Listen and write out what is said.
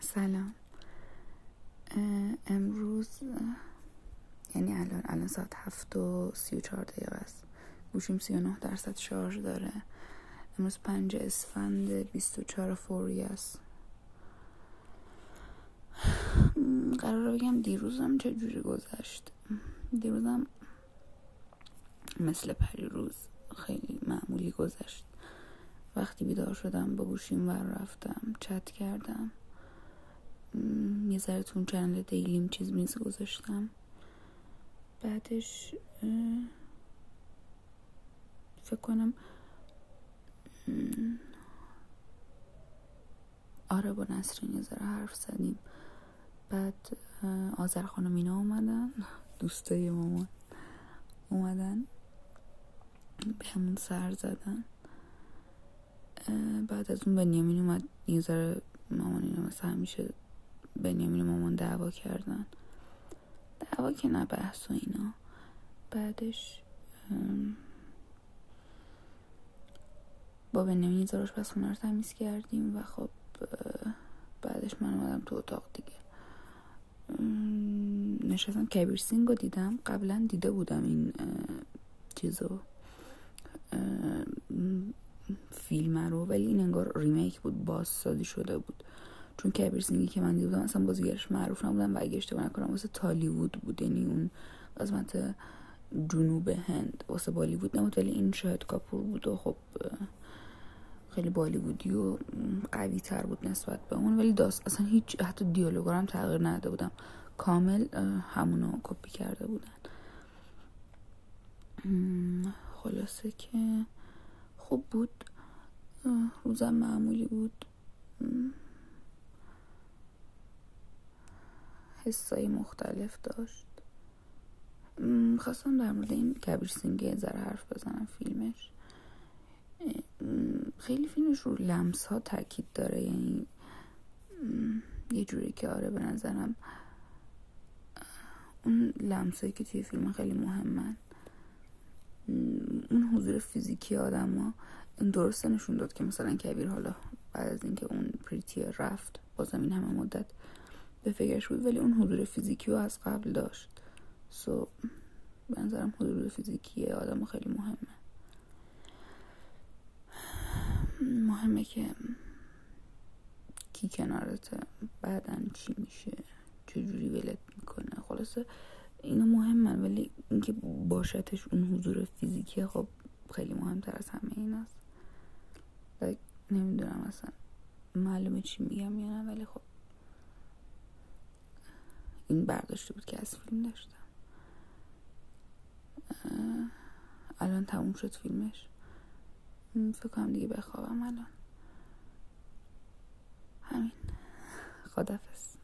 سلام. امروز یعنی الان ساعت 7:34 دقیقه است. گوشیم 39% شارژ داره. امروز 5 اسفند 24 فوریه است. قراره بگم دیروزم چه جوری گذشت. دیروزم مثل پریروز خیلی معمولی گذشت. وقتی بیدار شدم با گوشیم ور رفتم، چت کردم، یه ذره تو چنل دیلیم چیز میز گذاشتم، بعدش فکر کنم آره با نسرین یه ذره حرف زدیم، بعد آذر خانم اینا اومدن، دوستای مامان اومدن به همون سر زدن. بعد از اون بنیامین اومد، یه ذره مامان اینا مثل همیشه بنیامین و مامان دعوا کردن، دعوا که نه، بحث و اینا. بعدش با بنیامین زاراش بس خونه رو تمیز کردیم و خب بعدش من اومدم تو اتاق دیگه، نشستم. کبیر سینگ رو دیدم، قبلا دیده بودم این چیزو، فیلم رو، ولی این انگار ریمیک بود، بازسازی شده بود، چون کبیر سینگی که من دیده بودم اصلا بازیگرش معروف نبودن و اگه اشتباه نکنم واسه تالیوود بود، یعنی اون قسمت جنوب هند، واسه بالیوود نبود، ولی این شاهد کاپور بود و خب خیلی بالیوودی و قوی تر بود نسبت به اون، ولی اصلا هیچ حتی دیالوگا هم تغییر نداده بودم، کامل همونو کپی کرده بودن. خلاصه که خوب بود، روزم معمولی بود، حسای مختلف داشت. خواستم در مورد این کبیر سینگ یه ذره حرف بزنم. فیلمش خیلی فیلمش رو لمس ها تاکید داره، یعنی یه جوری که آره به نظرم اون لمس هایی که توی فیلم خیلی مهمن، اون حضور فیزیکی آدم ها درسته نشون داد که مثلا کبیر حالا بعد از اینکه اون پریتی رفت بازم این همه مدت به فکرش بود، ولی اون حضور فیزیکی رو از قبل داشت. به نظرم حضور فیزیکی آدم خیلی مهمه که کی کنارته، بعدن چی میشه، چجوری ولت میکنه، خلاصه اینا مهمه، ولی اینکه باشتش اون حضور فیزیکی خب خیلی مهمتر از همه این است. نمیدونم اصلا معلومه چی میگم یا نه، ولی خب این برداشته بود که از فیلم داشتم. الان تموم شد فیلمش، فکر کنم دیگه بخوابم الان. همین، خداحافظ.